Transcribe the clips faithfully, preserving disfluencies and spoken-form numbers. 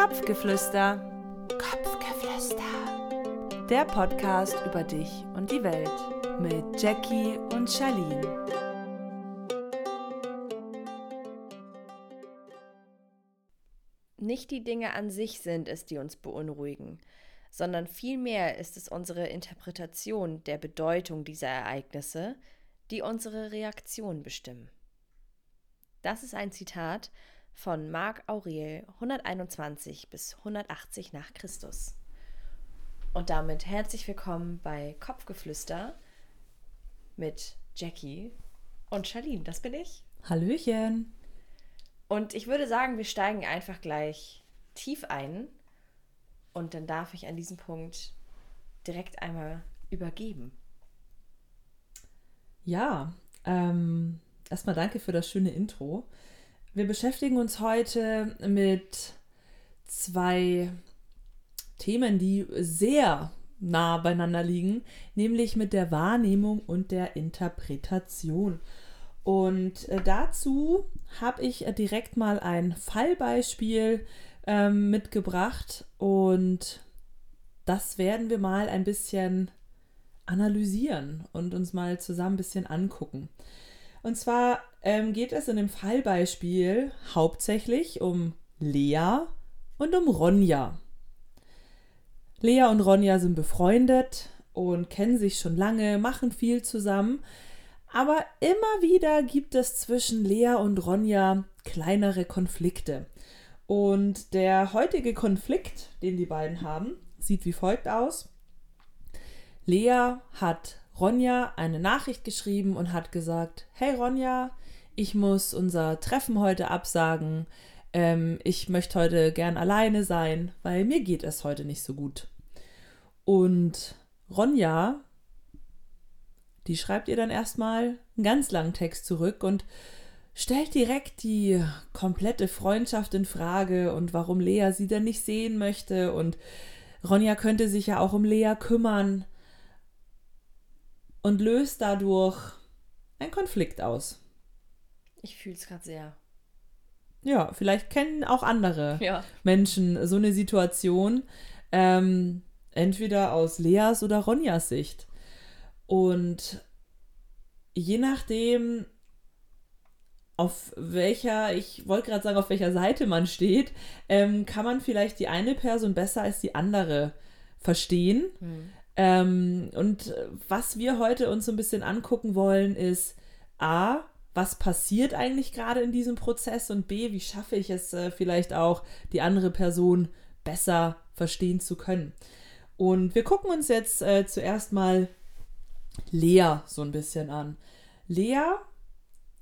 Kopfgeflüster. Kopfgeflüster. Der Podcast über dich und die Welt mit Jackie und Charlene. Nicht die Dinge an sich sind es, die uns beunruhigen, sondern vielmehr ist es unsere Interpretation der Bedeutung dieser Ereignisse, die unsere Reaktion bestimmen. Das ist ein Zitat von Marc Aurel, hunderteinundzwanzig bis hundertachtzig nach Christus. Und damit herzlich willkommen bei Kopfgeflüster mit Jackie und Charlene. Das bin ich. Hallöchen. Und ich würde sagen, wir steigen einfach gleich tief ein und dann darf ich an diesem Punkt direkt einmal übergeben. Ja, ähm, erstmal danke für das schöne Intro. Wir beschäftigen uns heute mit zwei Themen, die sehr nah beieinander liegen, nämlich mit der Wahrnehmung und der Interpretation. Und dazu habe ich direkt mal ein Fallbeispiel ähm, mitgebracht und das werden wir mal ein bisschen analysieren und uns mal zusammen ein bisschen angucken. Und zwar ähm, geht es in dem Fallbeispiel hauptsächlich um Lea und um Ronja. Lea und Ronja sind befreundet und kennen sich schon lange, machen viel zusammen. Aber immer wieder gibt es zwischen Lea und Ronja kleinere Konflikte. Und der heutige Konflikt, den die beiden haben, sieht wie folgt aus. Lea hat Ronja eine Nachricht geschrieben und hat gesagt, hey Ronja, ich muss unser Treffen heute absagen. Ähm, ich möchte heute gern alleine sein, weil mir geht es heute nicht so gut. Und Ronja, die schreibt ihr dann erstmal einen ganz langen Text zurück und stellt direkt die komplette Freundschaft in Frage und warum Lea sie denn nicht sehen möchte. Und Ronja könnte sich ja auch um Lea kümmern und löst dadurch einen Konflikt aus. Ich fühle es gerade sehr. Ja, vielleicht kennen auch andere ja. Menschen so eine Situation, ähm, entweder aus Leas oder Ronjas Sicht. Und je nachdem, auf welcher, ich wollte gerade sagen, auf welcher Seite man steht, ähm, kann man vielleicht die eine Person besser als die andere verstehen. Hm. Ähm, und was wir heute uns so ein bisschen angucken wollen, ist A, was passiert eigentlich gerade in diesem Prozess und B, wie schaffe ich es äh, vielleicht auch, die andere Person besser verstehen zu können. Und wir gucken uns jetzt äh, zuerst mal Lea so ein bisschen an. Lea,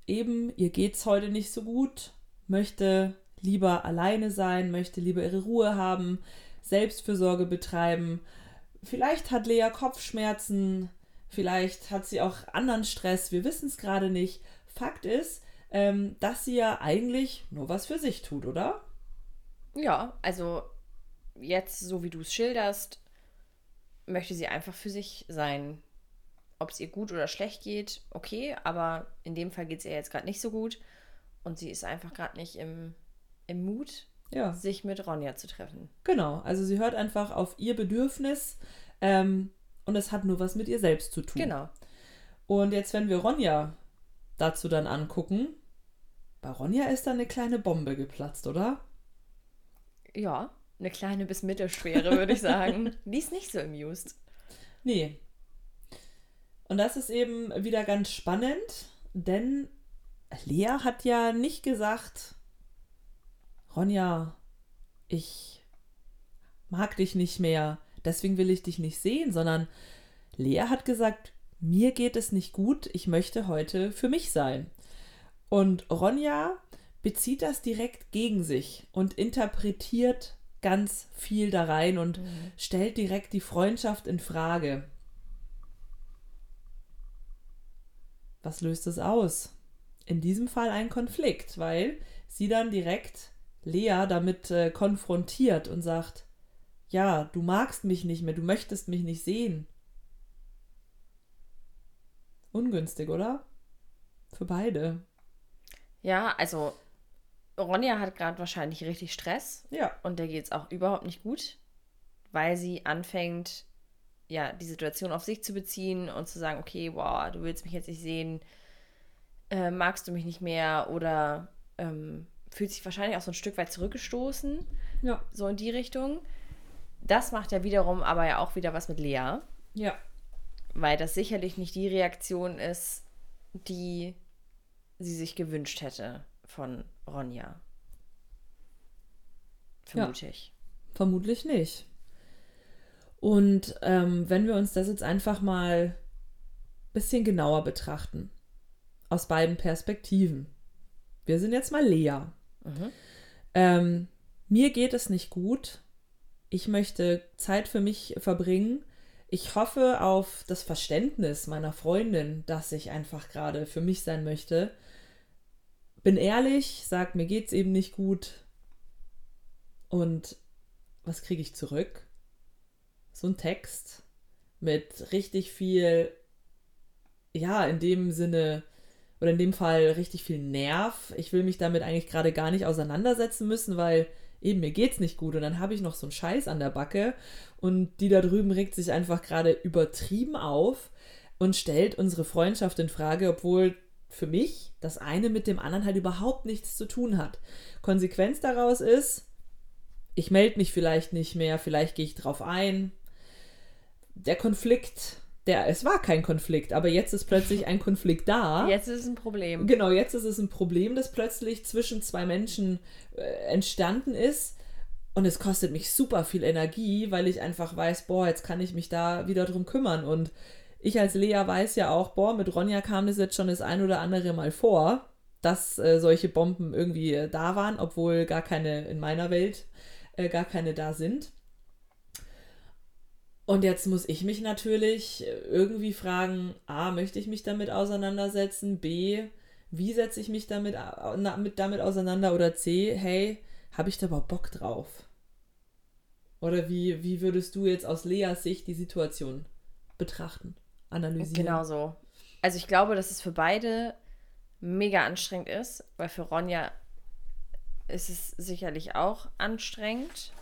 eben, ihr geht's heute nicht so gut, möchte lieber alleine sein, möchte lieber ihre Ruhe haben, Selbstfürsorge betreiben. Vielleicht hat Lea Kopfschmerzen, vielleicht hat sie auch anderen Stress, wir wissen es gerade nicht. Fakt ist, ähm, dass sie ja eigentlich nur was für sich tut, oder? Ja, also jetzt, so wie du es schilderst, möchte sie einfach für sich sein. Ob es ihr gut oder schlecht geht, okay, aber in dem Fall geht es ihr jetzt gerade nicht so gut und sie ist einfach gerade nicht im, im Mut, ja. sich mit Ronja zu treffen. Genau, also sie hört einfach auf ihr Bedürfnis ähm, und es hat nur was mit ihr selbst zu tun. Genau. Und jetzt, wenn wir Ronja dazu dann angucken, bei Ronja ist da eine kleine Bombe geplatzt, oder? Ja, eine kleine bis mittelschwere, würde ich sagen. Die ist nicht so amused. Nee. Und das ist eben wieder ganz spannend, denn Lea hat ja nicht gesagt, Ronja, ich mag dich nicht mehr, deswegen will ich dich nicht sehen, sondern Lea hat gesagt, mir geht es nicht gut, ich möchte heute für mich sein. Und Ronja bezieht das direkt gegen sich und interpretiert ganz viel da rein und mhm. stellt direkt die Freundschaft in Frage. Was löst es aus? In diesem Fall einen Konflikt, weil sie dann direkt Lea damit äh, konfrontiert und sagt, ja, du magst mich nicht mehr, du möchtest mich nicht sehen. Ungünstig, oder? Für beide. Ja, also Ronja hat gerade wahrscheinlich richtig Stress. Ja. Und der geht's auch überhaupt nicht gut, weil sie anfängt, ja, die Situation auf sich zu beziehen und zu sagen, okay, wow, du willst mich jetzt nicht sehen, äh, magst du mich nicht mehr, oder ähm, fühlt sich wahrscheinlich auch so ein Stück weit zurückgestoßen. Ja. So in die Richtung. Das macht ja wiederum aber ja auch wieder was mit Lea. Ja. Weil das sicherlich nicht die Reaktion ist, die sie sich gewünscht hätte von Ronja. Vermute ich. Ja, vermutlich nicht. Und ähm, wenn wir uns das jetzt einfach mal ein bisschen genauer betrachten, aus beiden Perspektiven. Wir sind jetzt mal Lea. Mhm. Ähm, mir geht es nicht gut. Ich möchte Zeit für mich verbringen. Ich hoffe auf das Verständnis meiner Freundin, dass ich einfach gerade für mich sein möchte. Bin ehrlich, sag, mir geht's eben nicht gut. Und was kriege ich zurück? So ein Text mit richtig viel, ja, in dem Sinne, oder in dem Fall richtig viel Nerv. Ich will mich damit eigentlich gerade gar nicht auseinandersetzen müssen, weil eben mir geht's nicht gut und dann habe ich noch so einen Scheiß an der Backe und die da drüben regt sich einfach gerade übertrieben auf und stellt unsere Freundschaft in Frage, obwohl für mich das eine mit dem anderen halt überhaupt nichts zu tun hat. Konsequenz daraus ist, ich melde mich vielleicht nicht mehr, vielleicht gehe ich drauf ein. Der Konflikt, der, es war kein Konflikt, aber jetzt ist plötzlich ein Konflikt da. Jetzt ist es ein Problem. Genau, jetzt ist es ein Problem, das plötzlich zwischen zwei Menschen äh, entstanden ist. Und es kostet mich super viel Energie, weil ich einfach weiß, boah, jetzt kann ich mich da wieder drum kümmern. Und ich als Lea weiß ja auch, boah, mit Ronja kam das jetzt schon das ein oder andere Mal vor, dass äh, solche Bomben irgendwie äh, da waren, obwohl gar keine in meiner Welt äh, gar keine da sind. Und jetzt muss ich mich natürlich irgendwie fragen, A, möchte ich mich damit auseinandersetzen? B, wie setze ich mich damit, damit auseinander? Oder C, hey, habe ich da überhaupt Bock drauf? Oder wie, wie würdest du jetzt aus Leas Sicht die Situation betrachten, analysieren? Genau so. Also ich glaube, dass es für beide mega anstrengend ist, weil für Ronja ist es sicherlich auch anstrengend.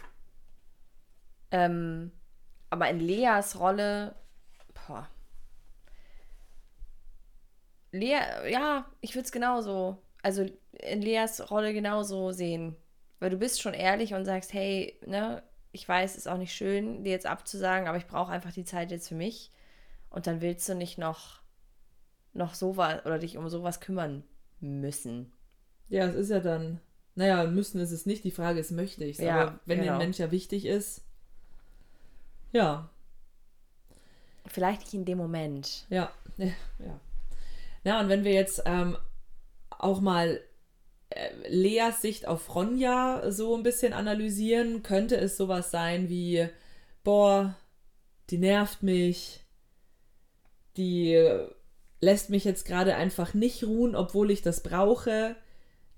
Ähm... Aber in Leas Rolle, boah. Lea, ja, ich würde es genauso, also in Leas Rolle genauso sehen. Weil du bist schon ehrlich und sagst, hey, ne, ich weiß, ist auch nicht schön, dir jetzt abzusagen, aber ich brauche einfach die Zeit jetzt für mich. Und dann willst du nicht noch, noch sowas oder dich um sowas kümmern müssen. Ja, es ist ja dann, naja, müssen ist es nicht, die Frage ist, möchte ich es. Ja, aber wenn genau. Dir ein Mensch ja wichtig ist, ja. Vielleicht nicht in dem Moment. Ja. Ja, ja. Na, und wenn wir jetzt ähm, auch mal äh, Leas Sicht auf Ronja so ein bisschen analysieren, könnte es sowas sein wie, boah, die nervt mich, die lässt mich jetzt gerade einfach nicht ruhen, obwohl ich das brauche,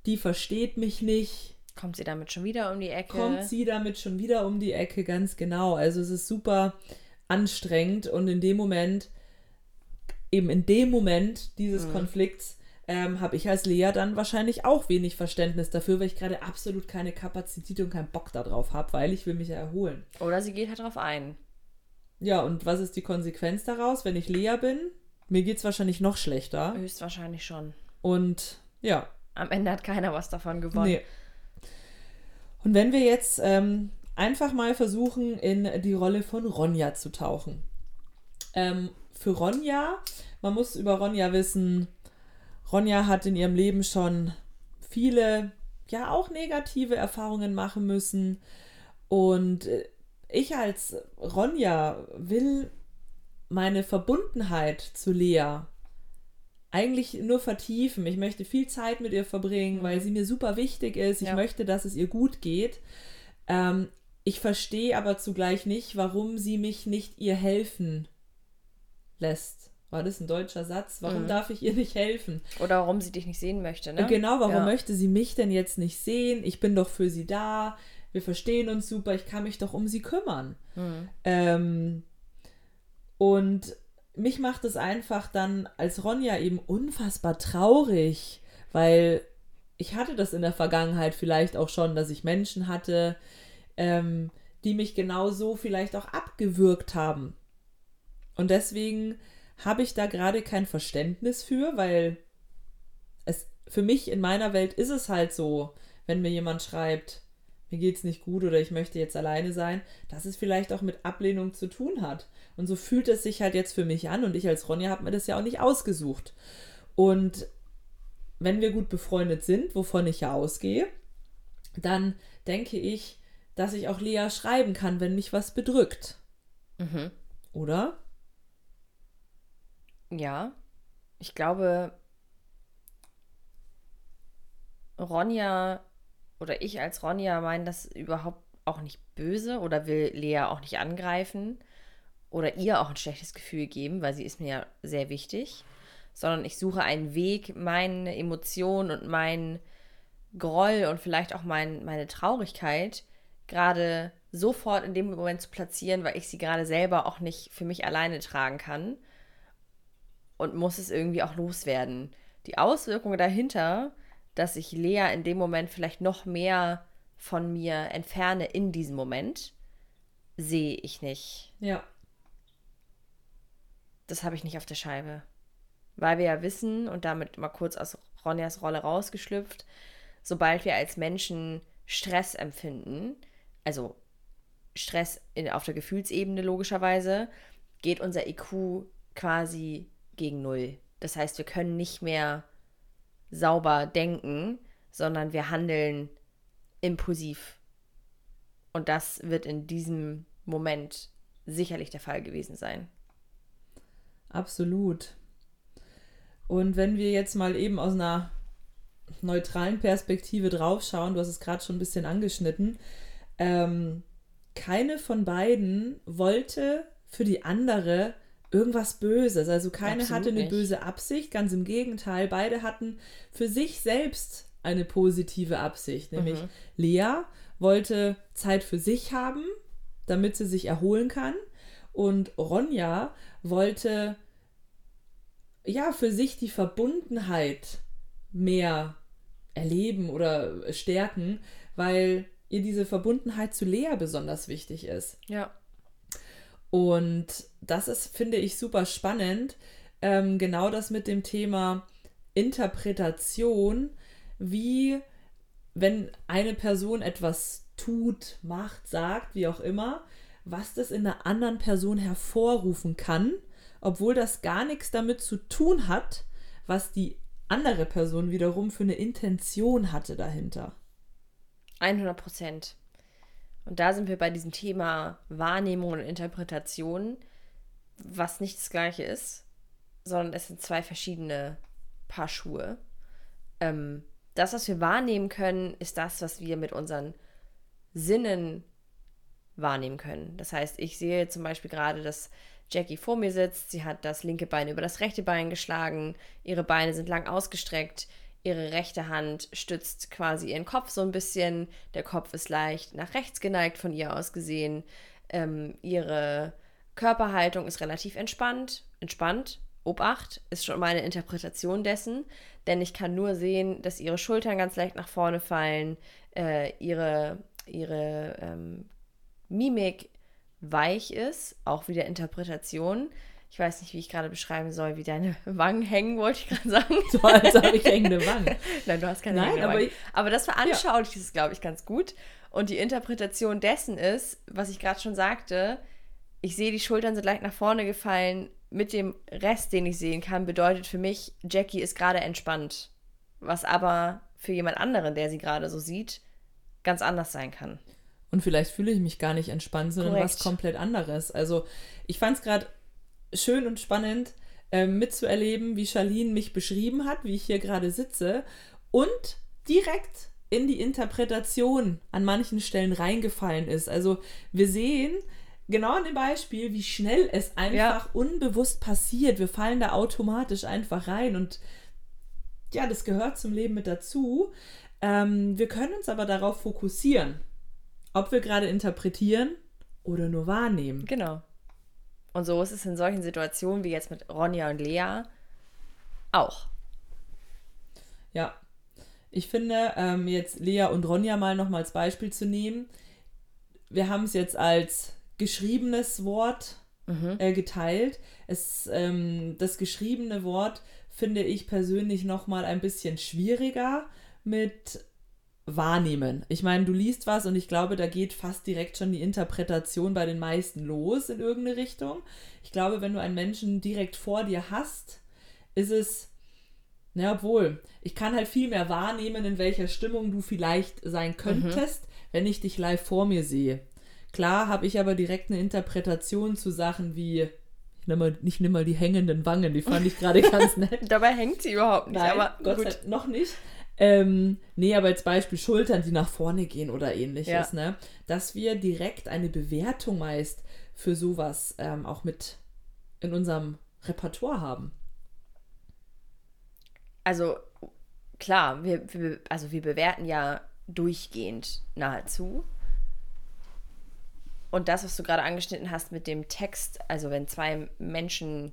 die versteht mich nicht. Kommt sie damit schon wieder um die Ecke? Kommt sie damit schon wieder um die Ecke, ganz genau. Also es ist super anstrengend und in dem Moment, eben in dem Moment dieses mhm. Konflikts, ähm, habe ich als Lea dann wahrscheinlich auch wenig Verständnis dafür, weil ich gerade absolut keine Kapazität und keinen Bock darauf habe, weil ich will mich ja erholen. Oder sie geht halt drauf ein. Ja, und was ist die Konsequenz daraus, wenn ich Lea bin? Mir geht's wahrscheinlich noch schlechter. Höchstwahrscheinlich schon. Und ja. Am Ende hat keiner was davon gewonnen. Nee. Und wenn wir jetzt ähm, einfach mal versuchen, in die Rolle von Ronja zu tauchen. Ähm, für Ronja, man muss über Ronja wissen, Ronja hat in ihrem Leben schon viele, ja auch negative Erfahrungen machen müssen. Und ich als Ronja will meine Verbundenheit zu Lea eigentlich nur vertiefen. Ich möchte viel Zeit mit ihr verbringen, weil sie mir super wichtig ist. Ich ja. möchte, dass es ihr gut geht. Ähm, ich verstehe aber zugleich nicht, warum sie mich nicht ihr helfen lässt. War das ein deutscher Satz? Warum mhm. darf ich ihr nicht helfen? Oder warum sie dich nicht sehen möchte, ne? Genau, warum ja. möchte sie mich denn jetzt nicht sehen? Ich bin doch für sie da. Wir verstehen uns super. Ich kann mich doch um sie kümmern. Mhm. Ähm, und mich macht es einfach dann als Ronja eben unfassbar traurig, weil ich hatte das in der Vergangenheit vielleicht auch schon, dass ich Menschen hatte, ähm, die mich genauso vielleicht auch abgewürgt haben. Und deswegen habe ich da gerade kein Verständnis für, weil es für mich in meiner Welt ist es halt so, wenn mir jemand schreibt, mir geht's nicht gut oder ich möchte jetzt alleine sein, dass es vielleicht auch mit Ablehnung zu tun hat. Und so fühlt es sich halt jetzt für mich an und ich als Ronja habe mir das ja auch nicht ausgesucht. Und wenn wir gut befreundet sind, wovon ich ja ausgehe, dann denke ich, dass ich auch Lea schreiben kann, wenn mich was bedrückt. Mhm. Oder? Ja, ich glaube, Ronja oder ich als Ronja meine das überhaupt auch nicht böse oder will Lea auch nicht angreifen oder ihr auch ein schlechtes Gefühl geben, weil sie ist mir ja sehr wichtig, sondern ich suche einen Weg, meine Emotionen und meinen Groll und vielleicht auch mein, meine Traurigkeit gerade sofort in dem Moment zu platzieren, weil ich sie gerade selber auch nicht für mich alleine tragen kann und muss es irgendwie auch loswerden. Die Auswirkung dahinter, dass ich Lea in dem Moment vielleicht noch mehr von mir entferne in diesem Moment, sehe ich nicht. Ja. Das habe ich nicht auf der Scheibe. Weil wir ja wissen, und damit mal kurz aus Ronjas Rolle rausgeschlüpft, sobald wir als Menschen Stress empfinden, also Stress in, auf der Gefühlsebene logischerweise, geht unser I Q quasi gegen Null. Das heißt, wir können nicht mehr sauber denken, sondern wir handeln impulsiv. Und das wird in diesem Moment sicherlich der Fall gewesen sein. Absolut. Und wenn wir jetzt mal eben aus einer neutralen Perspektive draufschauen, du hast es gerade schon ein bisschen angeschnitten, ähm, keine von beiden wollte für die andere irgendwas Böses. Also keine Absolut hatte eine nicht. böse Absicht, ganz im Gegenteil. Beide hatten für sich selbst eine positive Absicht. Nämlich mhm. Lea wollte Zeit für sich haben, damit sie sich erholen kann. Und Ronja wollte ja für sich die Verbundenheit mehr erleben oder stärken, weil ihr diese Verbundenheit zu Lea besonders wichtig ist. Ja. Und das ist, finde ich, super spannend. Ähm, genau das mit dem Thema Interpretation, wie wenn eine Person etwas tut, macht, sagt, wie auch immer, was das in einer anderen Person hervorrufen kann, obwohl das gar nichts damit zu tun hat, was die andere Person wiederum für eine Intention hatte dahinter. hundert Prozent. Und da sind wir bei diesem Thema Wahrnehmung und Interpretation, was nicht das Gleiche ist, sondern es sind zwei verschiedene Paar Schuhe. Ähm, das, was wir wahrnehmen können, ist das, was wir mit unseren Sinnen wahrnehmen können. Das heißt, ich sehe zum Beispiel gerade, dass Jackie vor mir sitzt, sie hat das linke Bein über das rechte Bein geschlagen, ihre Beine sind lang ausgestreckt, ihre rechte Hand stützt quasi ihren Kopf so ein bisschen. Der Kopf ist leicht nach rechts geneigt, von ihr aus gesehen. Ähm, ihre Körperhaltung ist relativ entspannt. Entspannt, Obacht, ist schon meine Interpretation dessen. Denn ich kann nur sehen, dass ihre Schultern ganz leicht nach vorne fallen. Äh, ihre ihre ähm, Mimik weich ist, auch wieder Interpretation. Ich weiß nicht, wie ich gerade beschreiben soll, wie deine Wangen hängen, wollte ich gerade sagen. So, als habe ich hängende Wangen. Nein, du hast keine Nein, hängende aber Wangen. Ich, aber das veranschaulicht ja. es, glaube ich, ganz gut. Und die Interpretation dessen ist, was ich gerade schon sagte, ich sehe, die Schultern sind leicht nach vorne gefallen. Mit dem Rest, den ich sehen kann, bedeutet für mich, Jackie ist gerade entspannt. Was aber für jemand anderen, der sie gerade so sieht, ganz anders sein kann. Und vielleicht fühle ich mich gar nicht entspannt, sondern Korrekt. was komplett anderes. Also ich fand es gerade schön und spannend äh, mitzuerleben, wie Charlene mich beschrieben hat, wie ich hier gerade sitze und direkt in die Interpretation an manchen Stellen reingefallen ist. Also wir sehen genau in dem Beispiel, wie schnell es einfach ja. unbewusst passiert. Wir fallen da automatisch einfach rein und ja, das gehört zum Leben mit dazu. Ähm, wir können uns aber darauf fokussieren, ob wir gerade interpretieren oder nur wahrnehmen. Genau. Und so ist es in solchen Situationen wie jetzt mit Ronja und Lea auch. Ja, Ich finde, ähm, jetzt Lea und Ronja mal nochmal als Beispiel zu nehmen, wir haben es jetzt als geschriebenes Wort mhm. äh, geteilt. Es, ähm, das geschriebene Wort finde ich persönlich nochmal ein bisschen schwieriger mit wahrnehmen. Ich meine, du liest was und ich glaube, da geht fast direkt schon die Interpretation bei den meisten los in irgendeine Richtung. Ich glaube, wenn du einen Menschen direkt vor dir hast, ist es, na, obwohl, ich kann halt viel mehr wahrnehmen, in welcher Stimmung du vielleicht sein könntest, mhm. wenn ich dich live vor mir sehe. Klar habe ich aber direkt eine Interpretation zu Sachen wie, ich nimm mal, nicht nimm mal die hängenden Wangen, die fand ich gerade ganz nett. Dabei hängt sie überhaupt nicht. Nein, aber Gott sei Dank noch nicht. Ähm, nee, aber als Beispiel Schultern, die nach vorne gehen oder ähnliches, ja. ne? Dass wir direkt eine Bewertung meist für sowas ähm, auch mit in unserem Repertoire haben. Also klar, wir, wir, also wir bewerten ja durchgehend nahezu. Und das, was du gerade angeschnitten hast mit dem Text, also wenn zwei Menschen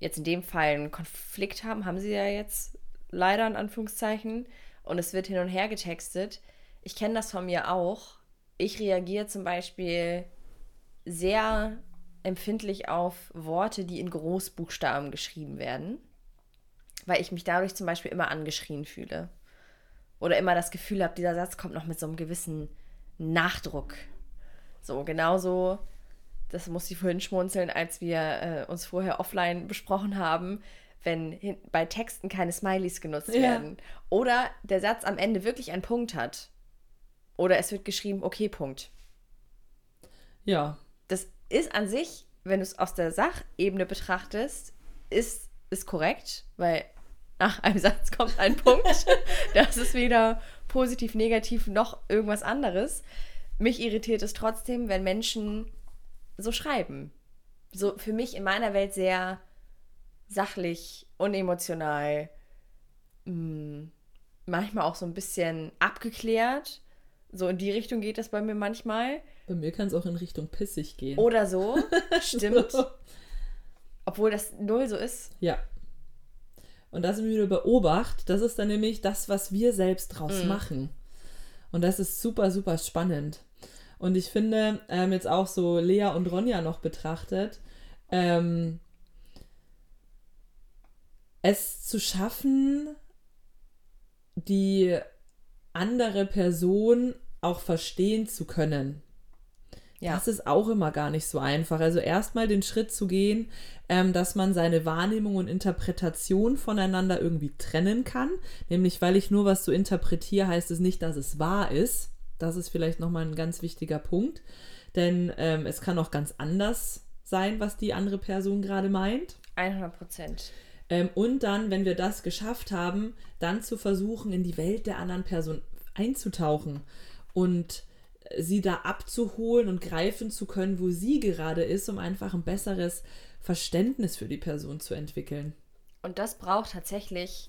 jetzt in dem Fall einen Konflikt haben, haben sie ja jetzt leider in Anführungszeichen, und es wird hin und her getextet. Ich kenne das von mir auch. Ich reagiere zum Beispiel sehr empfindlich auf Worte, die in Großbuchstaben geschrieben werden, weil ich mich dadurch zum Beispiel immer angeschrien fühle. Oder immer das Gefühl habe, dieser Satz kommt noch mit so einem gewissen Nachdruck. So, genauso, das musste ich vorhin schmunzeln, als wir äh, uns vorher offline besprochen haben, wenn hin- bei Texten keine Smileys genutzt ja. werden. Oder der Satz am Ende wirklich einen Punkt hat. Oder es wird geschrieben, okay, Punkt. Ja. Das ist an sich, wenn du es aus der Sachebene betrachtest, ist es korrekt, weil nach einem Satz kommt ein Punkt. Das ist weder positiv, negativ noch irgendwas anderes. Mich irritiert es trotzdem, wenn Menschen so schreiben. So für mich in meiner Welt sehr sachlich, unemotional, mh, manchmal auch so ein bisschen abgeklärt. So in die Richtung geht das bei mir manchmal. Bei mir kann es auch in Richtung pissig gehen. Oder so, stimmt. So. Obwohl das null so ist. Ja. Und das sind wir wieder beobachtet. Das ist dann nämlich das, was wir selbst draus mhm. machen. Und das ist super, super spannend. Und ich finde, ähm, jetzt auch so Lea und Ronja noch betrachtet, ähm, es zu schaffen, die andere Person auch verstehen zu können. Ja. Das ist auch immer gar nicht so einfach. Also erstmal den Schritt zu gehen, ähm, dass man seine Wahrnehmung und Interpretation voneinander irgendwie trennen kann. Nämlich, weil ich nur was so interpretiere, heißt es nicht, dass es wahr ist. Das ist vielleicht nochmal ein ganz wichtiger Punkt. Denn ähm, es kann auch ganz anders sein, was die andere Person gerade meint. hundert Prozent. Und dann, wenn wir das geschafft haben, dann zu versuchen, in die Welt der anderen Person einzutauchen und sie da abzuholen und greifen zu können, wo sie gerade ist, um einfach ein besseres Verständnis für die Person zu entwickeln. Und das braucht tatsächlich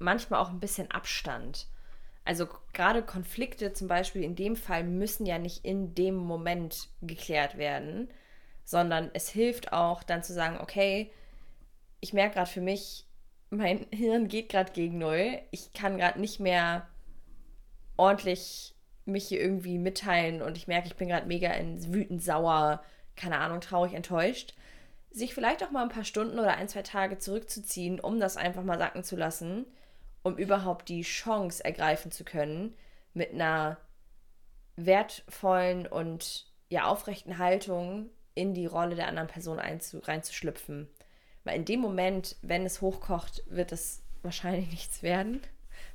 manchmal auch ein bisschen Abstand. Also gerade Konflikte zum Beispiel in dem Fall müssen ja nicht in dem Moment geklärt werden, sondern es hilft auch, dann zu sagen, okay, ich merke gerade für mich, mein Hirn geht gerade gegen Null. Ich kann gerade nicht mehr ordentlich mich hier irgendwie mitteilen und ich merke, ich bin gerade mega in wütend, sauer, keine Ahnung, traurig, enttäuscht. Sich vielleicht auch mal ein paar Stunden oder ein, zwei Tage zurückzuziehen, um das einfach mal sacken zu lassen, um überhaupt die Chance ergreifen zu können, mit einer wertvollen und ja aufrechten Haltung in die Rolle der anderen Person einzu- reinzuschlüpfen. Weil in dem Moment, wenn es hochkocht, wird es wahrscheinlich nichts werden,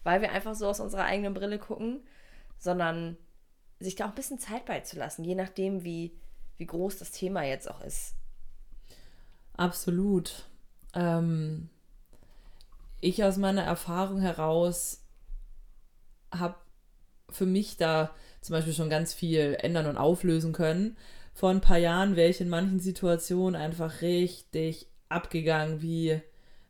weil wir einfach so aus unserer eigenen Brille gucken, sondern sich da auch ein bisschen Zeit beizulassen, je nachdem, wie, wie groß das Thema jetzt auch ist. Absolut. Ähm, ich aus meiner Erfahrung heraus habe für mich da zum Beispiel schon ganz viel ändern und auflösen können. Vor ein paar Jahren wäre ich in manchen Situationen einfach richtig abgegangen wie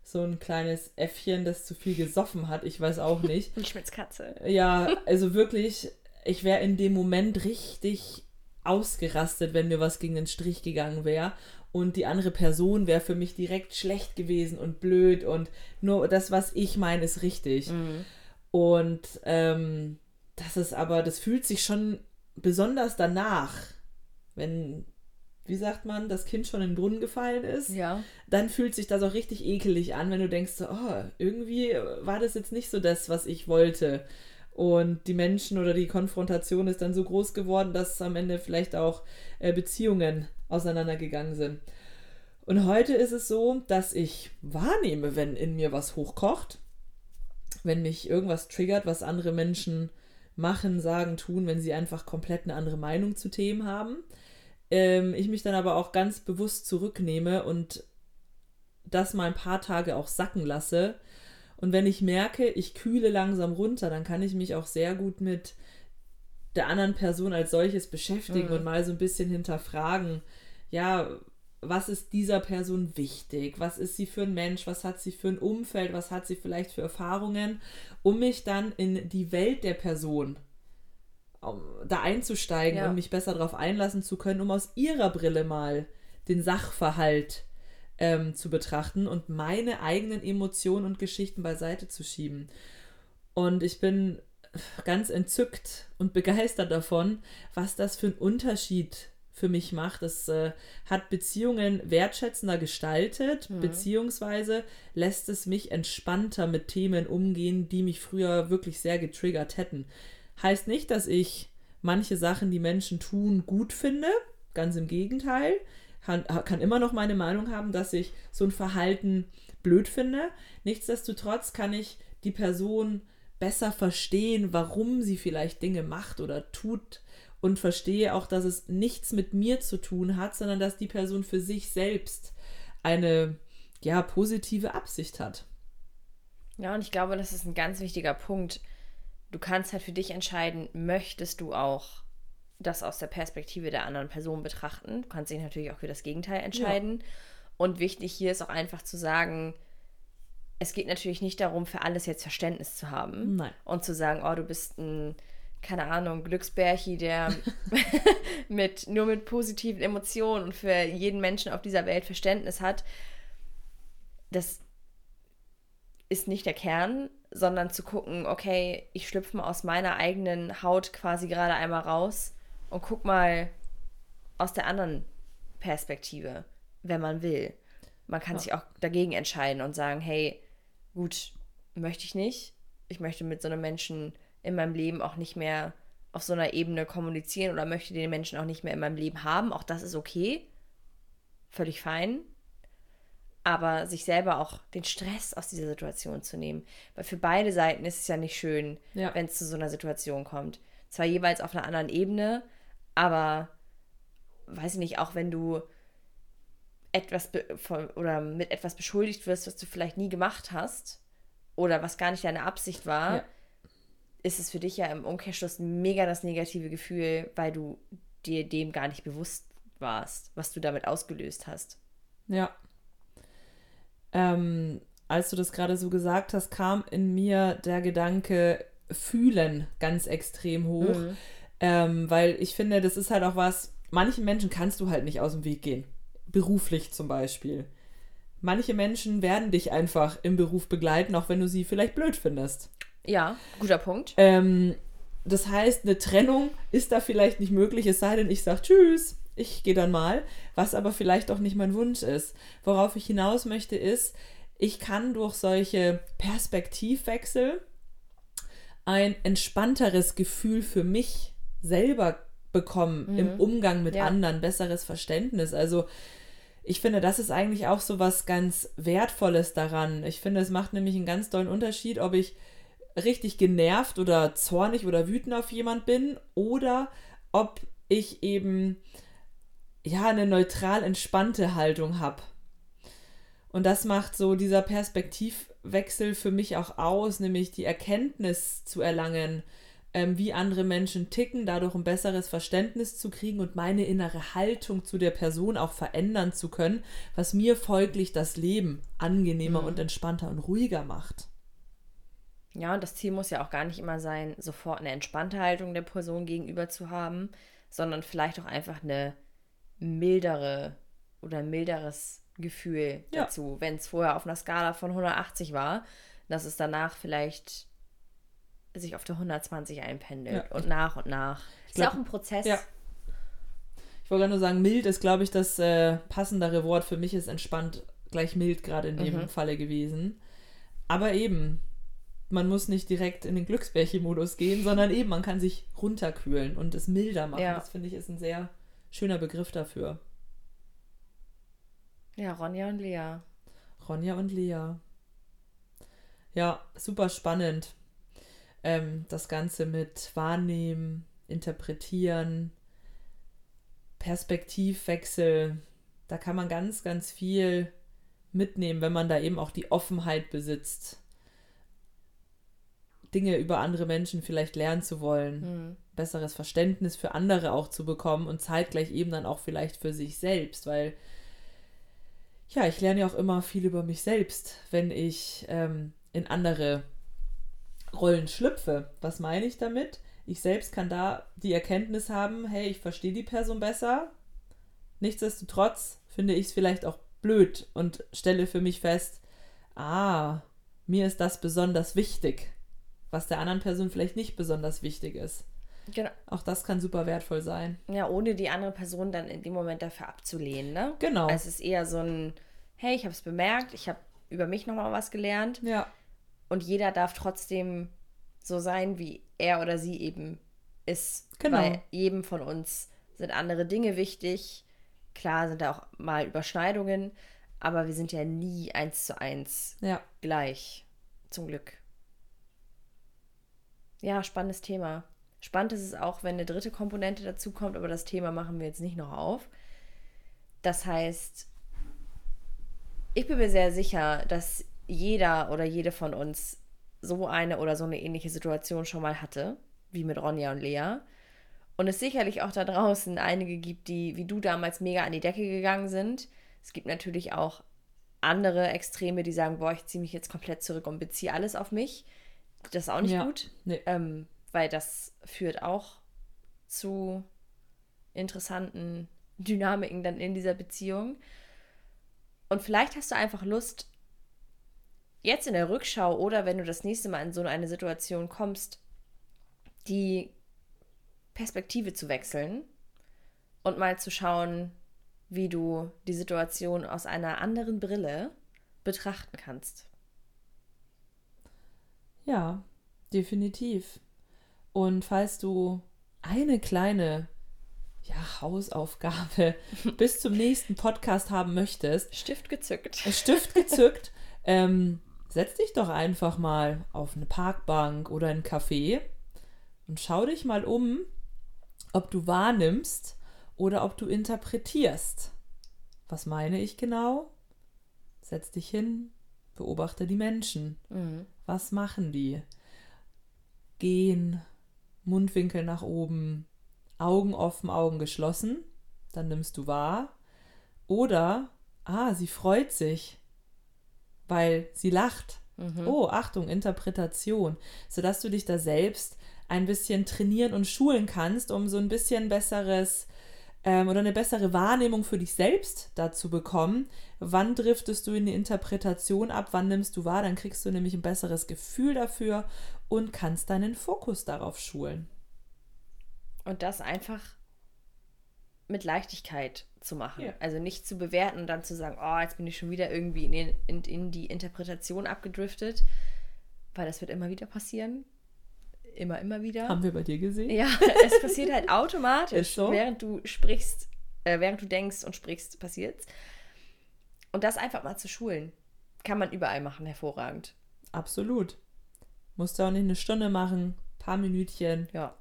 so ein kleines Äffchen, das zu viel gesoffen hat. Ich weiß auch nicht. Eine Schmitzkatze. Ja, also wirklich, ich wäre in dem Moment richtig ausgerastet, wenn mir was gegen den Strich gegangen wäre. Und die andere Person wäre für mich direkt schlecht gewesen und blöd und nur das, was ich meine, ist richtig. Mhm. Und ähm, das ist aber, das fühlt sich schon besonders danach, wenn, wie sagt man, das Kind schon in den Brunnen gefallen ist, ja. Dann fühlt sich das auch richtig ekelig an, wenn du denkst, so, oh, irgendwie war das jetzt nicht so das, was ich wollte. Und die Menschen oder die Konfrontation ist dann so groß geworden, dass am Ende vielleicht auch äh, Beziehungen auseinandergegangen sind. Und heute ist es so, dass ich wahrnehme, wenn in mir was hochkocht, wenn mich irgendwas triggert, was andere Menschen machen, sagen, tun, wenn sie einfach komplett eine andere Meinung zu Themen haben. Ähm, ich mich dann aber auch ganz bewusst zurücknehme und das mal ein paar Tage auch sacken lasse. Und wenn ich merke, ich kühle langsam runter, dann kann ich mich auch sehr gut mit der anderen Person als solches beschäftigen mhm. und mal so ein bisschen hinterfragen, ja, was ist dieser Person wichtig? Was ist sie für ein Mensch? Was hat sie für ein Umfeld? Was hat sie vielleicht für Erfahrungen? Um mich dann in die Welt der Person um, da einzusteigen ja. und mich besser darauf einlassen zu können, um aus ihrer Brille mal den Sachverhalt ähm, zu betrachten und meine eigenen Emotionen und Geschichten beiseite zu schieben. Und ich bin ganz entzückt und begeistert davon, was das für einen Unterschied ist. Für mich macht. Es äh, hat Beziehungen wertschätzender gestaltet, mhm. beziehungsweise lässt es mich entspannter mit Themen umgehen, die mich früher wirklich sehr getriggert hätten. Heißt nicht, dass ich manche Sachen, die Menschen tun, gut finde. Ganz im Gegenteil. Kann, kann immer noch meine Meinung haben, dass ich so ein Verhalten blöd finde. Nichtsdestotrotz kann ich die Person besser verstehen, warum sie vielleicht Dinge macht oder tut. Und verstehe auch, dass es nichts mit mir zu tun hat, sondern dass die Person für sich selbst eine, ja, positive Absicht hat. Ja, und ich glaube, das ist ein ganz wichtiger Punkt. Du kannst halt für dich entscheiden, möchtest du auch das aus der Perspektive der anderen Person betrachten? Du kannst dich natürlich auch für das Gegenteil entscheiden. Ja. Und wichtig hier ist auch einfach zu sagen, es geht natürlich nicht darum, für alles jetzt Verständnis zu haben. Nein. Und zu sagen, oh, du bist ein... keine Ahnung, Glücksbärchi, der mit, nur mit positiven Emotionen und für jeden Menschen auf dieser Welt Verständnis hat, das ist nicht der Kern, sondern zu gucken, okay, ich schlüpfe mal aus meiner eigenen Haut quasi gerade einmal raus und guck mal aus der anderen Perspektive, wenn man will. Man kann ja. sich auch dagegen entscheiden und sagen, hey, gut, möchte ich nicht. Ich möchte mit so einem Menschen in meinem Leben auch nicht mehr auf so einer Ebene kommunizieren oder möchte den Menschen auch nicht mehr in meinem Leben haben. Auch das ist okay, völlig fein. Aber sich selber auch den Stress aus dieser Situation zu nehmen. Weil für beide Seiten ist es ja nicht schön, ja. wenn es zu so einer Situation kommt. Zwar jeweils auf einer anderen Ebene, aber weiß ich nicht, auch wenn du etwas be- oder mit etwas beschuldigt wirst, was du vielleicht nie gemacht hast oder was gar nicht deine Absicht war, ja. ist es für dich ja im Umkehrschluss mega das negative Gefühl, weil du dir dem gar nicht bewusst warst, was du damit ausgelöst hast. Ja. Ähm, als du das gerade so gesagt hast, kam in mir der Gedanke fühlen ganz extrem hoch, mhm. ähm, weil ich finde, das ist halt auch was, manchen Menschen kannst du halt nicht aus dem Weg gehen, beruflich zum Beispiel. Manche Menschen werden dich einfach im Beruf begleiten, auch wenn du sie vielleicht blöd findest. Ja, guter Punkt. Ähm, das heißt, eine Trennung ist da vielleicht nicht möglich, es sei denn, ich sage tschüss, ich gehe dann mal, was aber vielleicht auch nicht mein Wunsch ist. Worauf ich hinaus möchte ist, ich kann durch solche Perspektivwechsel ein entspannteres Gefühl für mich selber bekommen, mhm. im Umgang mit ja. anderen, besseres Verständnis. Also ich finde, das ist eigentlich auch so was ganz Wertvolles daran. Ich finde, es macht nämlich einen ganz tollen Unterschied, ob ich richtig genervt oder zornig oder wütend auf jemand bin oder ob ich eben ja eine neutral entspannte Haltung habe. Und das macht so dieser Perspektivwechsel für mich auch aus, nämlich die Erkenntnis zu erlangen, ähm, wie andere Menschen ticken, dadurch ein besseres Verständnis zu kriegen und meine innere Haltung zu der Person auch verändern zu können, was mir folglich das Leben angenehmer mhm. und entspannter und ruhiger macht. Ja, und das Ziel muss ja auch gar nicht immer sein, sofort eine entspannte Haltung der Person gegenüber zu haben, sondern vielleicht auch einfach eine mildere oder ein milderes Gefühl ja. dazu. Wenn es vorher auf einer Skala von hundertachtzig war, dass es danach vielleicht sich auf der hundertzwanzig einpendelt, ja, und nach und nach. Ist glaub, ja auch ein Prozess. Ja. Ich wollte nur sagen, mild ist, glaube ich, das äh, passendere Wort. Für mich ist entspannt gleich mild gerade in dem mhm. Falle gewesen. Aber eben, man muss nicht direkt in den Glücksbärchen-Modus gehen, sondern eben, man kann sich runterkühlen und es milder machen. Ja. Das, finde ich, ist ein sehr schöner Begriff dafür. Ja, Ronja und Lea. Ronja und Lea. Ja, super spannend. Ähm, das Ganze mit Wahrnehmen, Interpretieren, Perspektivwechsel. Da kann man ganz, ganz viel mitnehmen, wenn man da eben auch die Offenheit besitzt, Dinge über andere Menschen vielleicht lernen zu wollen, mhm. besseres Verständnis für andere auch zu bekommen und zeitgleich eben dann auch vielleicht für sich selbst, weil ja, ich lerne ja auch immer viel über mich selbst, wenn ich ähm, in andere Rollen schlüpfe. Was meine ich damit? Ich selbst kann da die Erkenntnis haben, hey, ich verstehe die Person besser. Nichtsdestotrotz finde ich es vielleicht auch blöd und stelle für mich fest, ah, mir ist das besonders wichtig, was der anderen Person vielleicht nicht besonders wichtig ist. Genau. Auch das kann super wertvoll sein. Ja, ohne die andere Person dann in dem Moment dafür abzulehnen, ne? Genau. Also es ist eher so ein, hey, ich habe es bemerkt, ich habe über mich nochmal was gelernt. Ja. Und jeder darf trotzdem so sein, wie er oder sie eben ist. Genau. Weil jedem von uns sind andere Dinge wichtig. Klar sind da auch mal Überschneidungen, aber wir sind ja nie eins zu eins ja. gleich. Zum Glück. Ja, spannendes Thema. Spannend ist es auch, wenn eine dritte Komponente dazukommt, aber das Thema machen wir jetzt nicht noch auf. Das heißt, ich bin mir sehr sicher, dass jeder oder jede von uns so eine oder so eine ähnliche Situation schon mal hatte, wie mit Ronja und Lea. Und es sicherlich auch da draußen einige gibt, die wie du damals mega an die Decke gegangen sind. Es gibt natürlich auch andere Extreme, die sagen, boah, ich ziehe mich jetzt komplett zurück und beziehe alles auf mich. Das ist auch nicht ja, gut, nee. ähm, weil das führt auch zu interessanten Dynamiken dann in dieser Beziehung. Und vielleicht hast du einfach Lust, jetzt in der Rückschau oder wenn du das nächste Mal in so eine Situation kommst, die Perspektive zu wechseln und mal zu schauen, wie du die Situation aus einer anderen Brille betrachten kannst. Ja, definitiv. Und falls du eine kleine ja, Hausaufgabe bis zum nächsten Podcast haben möchtest. Stift gezückt. Stift gezückt. ähm, setz dich doch einfach mal auf eine Parkbank oder ein Café und schau dich mal um, ob du wahrnimmst oder ob du interpretierst. Was meine ich genau? Setz dich hin, beobachte die Menschen. Mhm. Was machen die? Gehen, Mundwinkel nach oben, Augen offen, Augen geschlossen, dann nimmst du wahr. Oder, ah, sie freut sich, weil sie lacht. Mhm. Oh, Achtung, Interpretation. Sodass du dich da selbst ein bisschen trainieren und schulen kannst, um so ein bisschen besseres ähm, oder eine bessere Wahrnehmung für dich selbst dazu bekommen. Wann driftest du in die Interpretation ab, wann nimmst du wahr, dann kriegst du nämlich ein besseres Gefühl dafür und kannst deinen Fokus darauf schulen. Und das einfach mit Leichtigkeit zu machen. Ja. Also nicht zu bewerten und dann zu sagen, oh, jetzt bin ich schon wieder irgendwie in, den, in, in die Interpretation abgedriftet, weil das wird immer wieder passieren. Immer, immer wieder. Haben wir bei dir gesehen? Ja, es passiert halt automatisch. Ist so. Während du sprichst, äh, während du denkst und sprichst, passiert's. Und das einfach mal zu schulen, kann man überall machen, hervorragend. Absolut. Musst du auch nicht eine Stunde machen, paar Minütchen. Ja.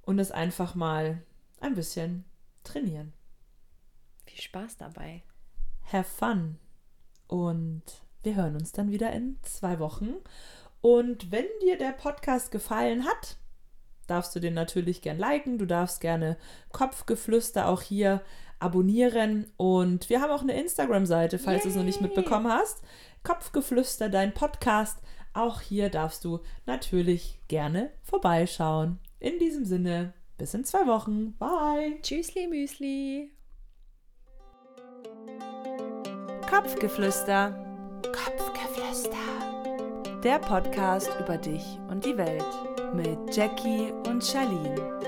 Und das einfach mal ein bisschen trainieren. Viel Spaß dabei. Have fun. Und wir hören uns dann wieder in zwei Wochen. Und wenn dir der Podcast gefallen hat, darfst du den natürlich gern liken, du darfst gerne Kopfgeflüster auch hier abonnieren und wir haben auch eine Instagram-Seite, falls du es noch nicht mitbekommen hast. Kopfgeflüster, dein Podcast, auch hier darfst du natürlich gerne vorbeischauen. In diesem Sinne, bis in zwei Wochen. Bye. Tschüssli Müsli. Kopfgeflüster. Kopfgeflüster. der Podcast über dich und die Welt mit Jackie und Charlene.